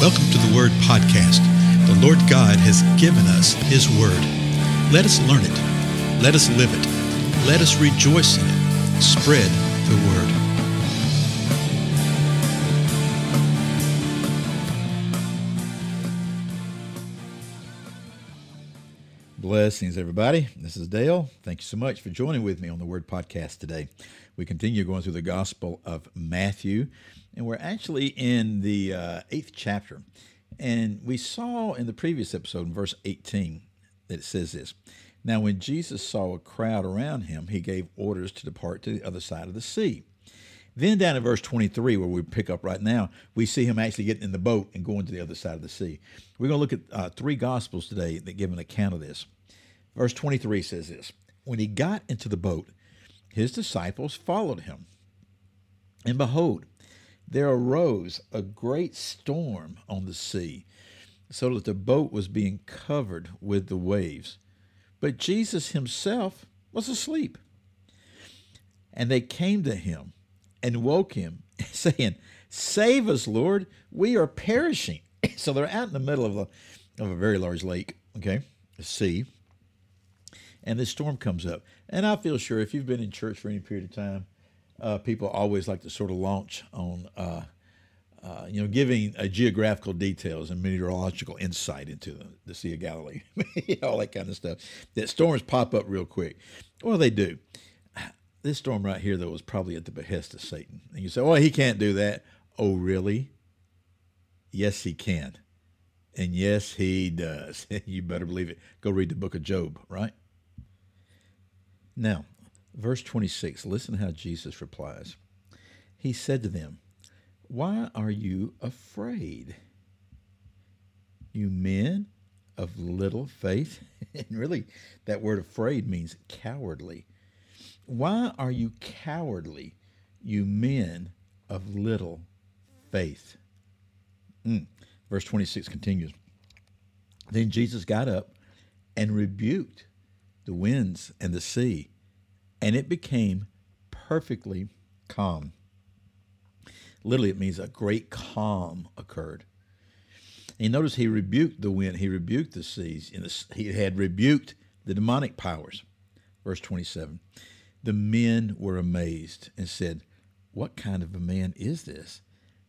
Welcome to the Word Podcast. The Lord God has given us His Word. Let us learn it. Let us live it. Let us rejoice in it. Spread the Word. Blessings, everybody. This is Dale. Thank you so much for joining with me on the Word Podcast today. We continue going through the Gospel of Matthew, and we're actually in the 8th chapter. And we saw in the previous episode, in verse 18, that it says this: "Now when Jesus saw a crowd around him, he gave orders to depart to the other side of the sea." Then down in verse 23, where we pick up right now, we see him actually getting in the boat and going to the other side of the sea. We're going to look at three Gospels today that give an account of this. Verse 23 says this: "When he got into the boat, his disciples followed him. And behold, there arose a great storm on the sea, so that the boat was being covered with the waves. But Jesus himself was asleep. And they came to him and woke him, saying, 'Save us, Lord, we are perishing.'" So they're out in the middle of a very large lake, okay, a sea. And this storm comes up. And I feel sure if you've been in church for any period of time, people always like to sort of launch on, giving geographical details and meteorological insight into the Sea of Galilee, all that kind of stuff. That storms pop up real quick. Well, they do. This storm right here, though, was probably at the behest of Satan. And you say, "Oh, he can't do that." Oh, really? Yes, he can. And yes, he does. You better believe it. Go read the book of Job, right? Now, verse 26, listen how Jesus replies. He said to them, "Why are you afraid, you men of little faith?" And really, that word afraid means cowardly. "Why are you cowardly, you men of little faith?" Verse 26 continues. "Then Jesus got up and rebuked the winds and the sea, and it became perfectly calm." Literally, it means a great calm occurred. And you notice he rebuked the wind, he rebuked the seas, and he had rebuked the demonic powers. Verse 27, "The men were amazed and said, 'What kind of a man is this,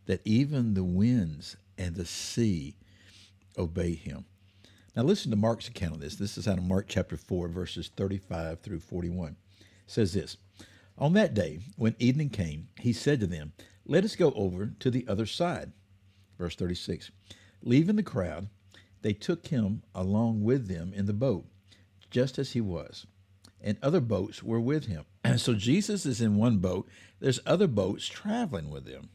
that even the winds and the sea obey him?'" Now listen to Mark's account of this. This is out of Mark chapter 4, verses 35 through 41. It says this: "On that day, when evening came, he said to them, 'Let us go over to the other side.'" Verse 36, "Leaving the crowd, they took him along with them in the boat, just as he was. And other boats were with him." And so Jesus is in one boat. There's other boats traveling with him.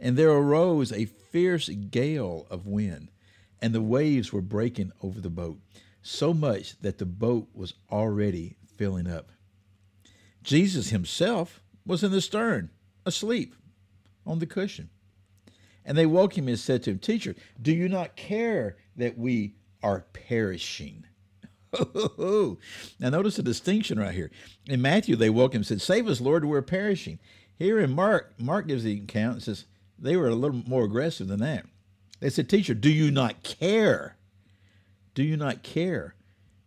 "And there arose a fierce gale of wind, and the waves were breaking over the boat, so much that the boat was already filling up. Jesus himself was in the stern, asleep on the cushion. And they woke him and said to him, 'Teacher, do you not care that we are perishing?'" Now notice the distinction right here. In Matthew, they woke him and said, "Save us, Lord, we're perishing." Here in Mark gives the account and says they were a little more aggressive than that. They said, "Teacher, do you not care? Do you not care?"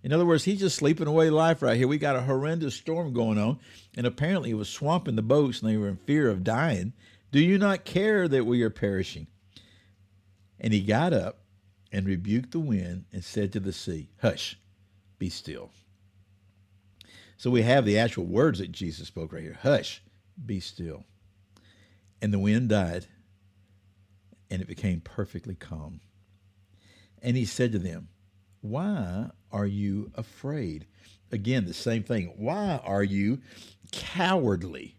In other words, he's just sleeping away life right here. We got a horrendous storm going on, and apparently it was swamping the boats, and they were in fear of dying. "Do you not care that we are perishing?" And he got up and rebuked the wind and said to the sea, "Hush, be still." So we have the actual words that Jesus spoke right here: "Hush, be still." And the wind died, and it became perfectly calm. And he said to them, "Why are you afraid?" Again, the same thing. Why are you cowardly?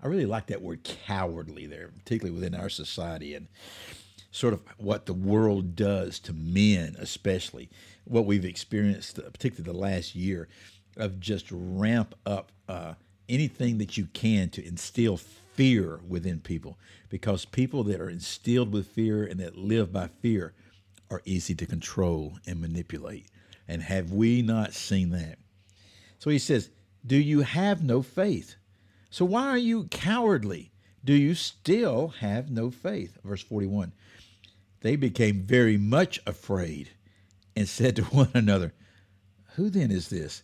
I really like that word cowardly there, particularly within our society and sort of what the world does to men, especially what we've experienced, particularly the last year, of just ramp up anything that you can to instill fear within people, because people that are instilled with fear and that live by fear are easy to control and manipulate. And have we not seen that? So he says, "Do you have no faith? So why are you cowardly? Do you still have no faith?" Verse 41, they became very much afraid and said to one another, "Who then is this,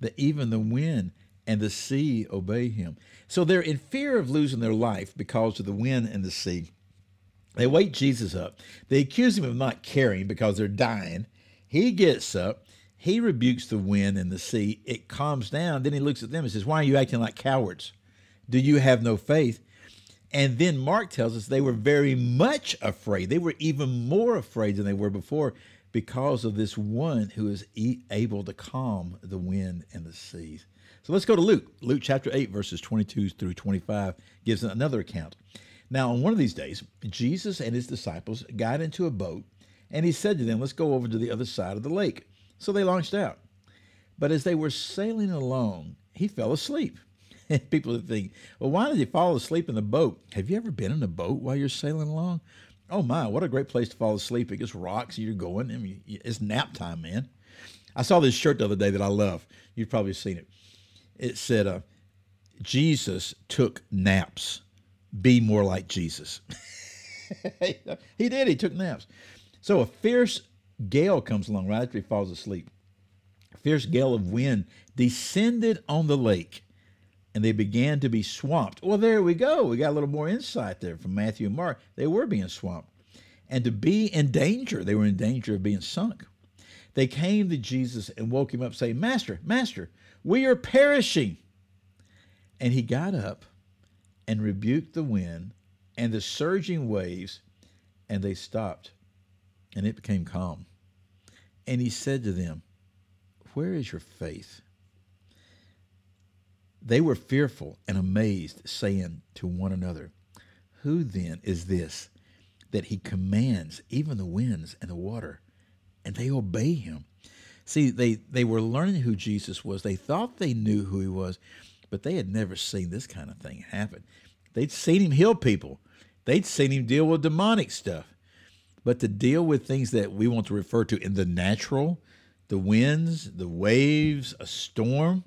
that even the wind and the sea obey him?" So they're in fear of losing their life because of the wind and the sea. They wake Jesus up. They accuse him of not caring because they're dying. He gets up. He rebukes the wind and the sea. It calms down. Then he looks at them and says, "Why are you acting like cowards? Do you have no faith?" And then Mark tells us they were very much afraid. They were even more afraid than they were before because of this one who is able to calm the wind and the seas. So let's go to Luke. Luke chapter 8, verses 22 through 25 gives another account. Now, on one of these days, Jesus and his disciples got into a boat, and he said to them, "Let's go over to the other side of the lake." So they launched out. But as they were sailing along, he fell asleep. People think, well, why did he fall asleep in the boat? Have you ever been in a boat while you're sailing along? Oh, my, what a great place to fall asleep. It gets rocks, you're going. I mean, it's nap time, man. I saw this shirt the other day that I love. You've probably seen it. It said, Jesus took naps. Be more like Jesus. He did. He took naps. So a fierce gale comes along right after he falls asleep. A fierce gale of wind descended on the lake, and they began to be swamped. Well, there we go. We got a little more insight there from Matthew and Mark. They were being swamped. And to be in danger, they were in danger of being sunk. They came to Jesus and woke him up, saying, "Master, Master, we are perishing." And he got up and rebuked the wind and the surging waves, and they stopped, and it became calm. And he said to them, "Where is your faith?" They were fearful and amazed, saying to one another, "Who then is this, that he commands even the winds and the water, and they obey him?" See, they were learning who Jesus was. They thought they knew who he was, but they had never seen this kind of thing happen. They'd seen him heal people. They'd seen him deal with demonic stuff. But to deal with things that we want to refer to in the natural, the winds, the waves, a storm,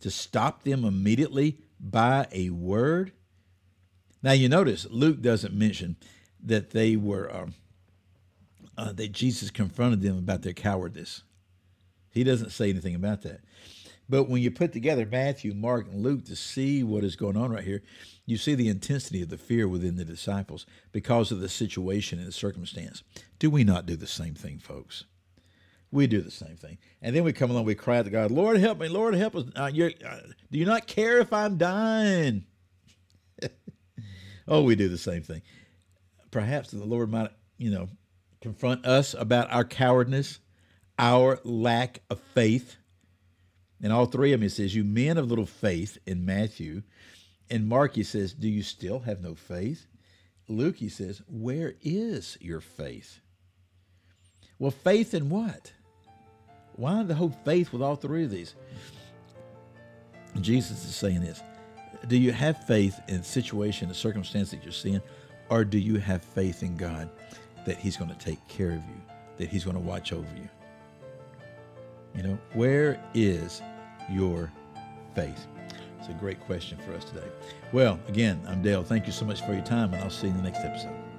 to stop them immediately by a word. Now you notice Luke doesn't mention that they were... that Jesus confronted them about their cowardice. He doesn't say anything about that. But when you put together Matthew, Mark, and Luke to see what is going on right here, you see the intensity of the fear within the disciples because of the situation and the circumstance. Do we not do the same thing, folks? We do the same thing. And then we come along, we cry out to God, "Lord, help me, Lord, help us. Do you not care if I'm dying?" Oh, we do the same thing. Perhaps the Lord might, confront us about our cowardness, our lack of faith. And all three of them, he says, "You men of little faith," in Matthew. And Mark, he says, "Do you still have no faith?" Luke, he says, "Where is your faith?" Well, faith in what? Why the whole faith with all three of these? Jesus is saying this. Do you have faith in the situation, the circumstance that you're seeing? Or do you have faith in God, that he's going to take care of you, that he's going to watch over you? Where is your faith? It's a great question for us today. Well, again, I'm Dale. Thank you so much for your time, and I'll see you in the next episode.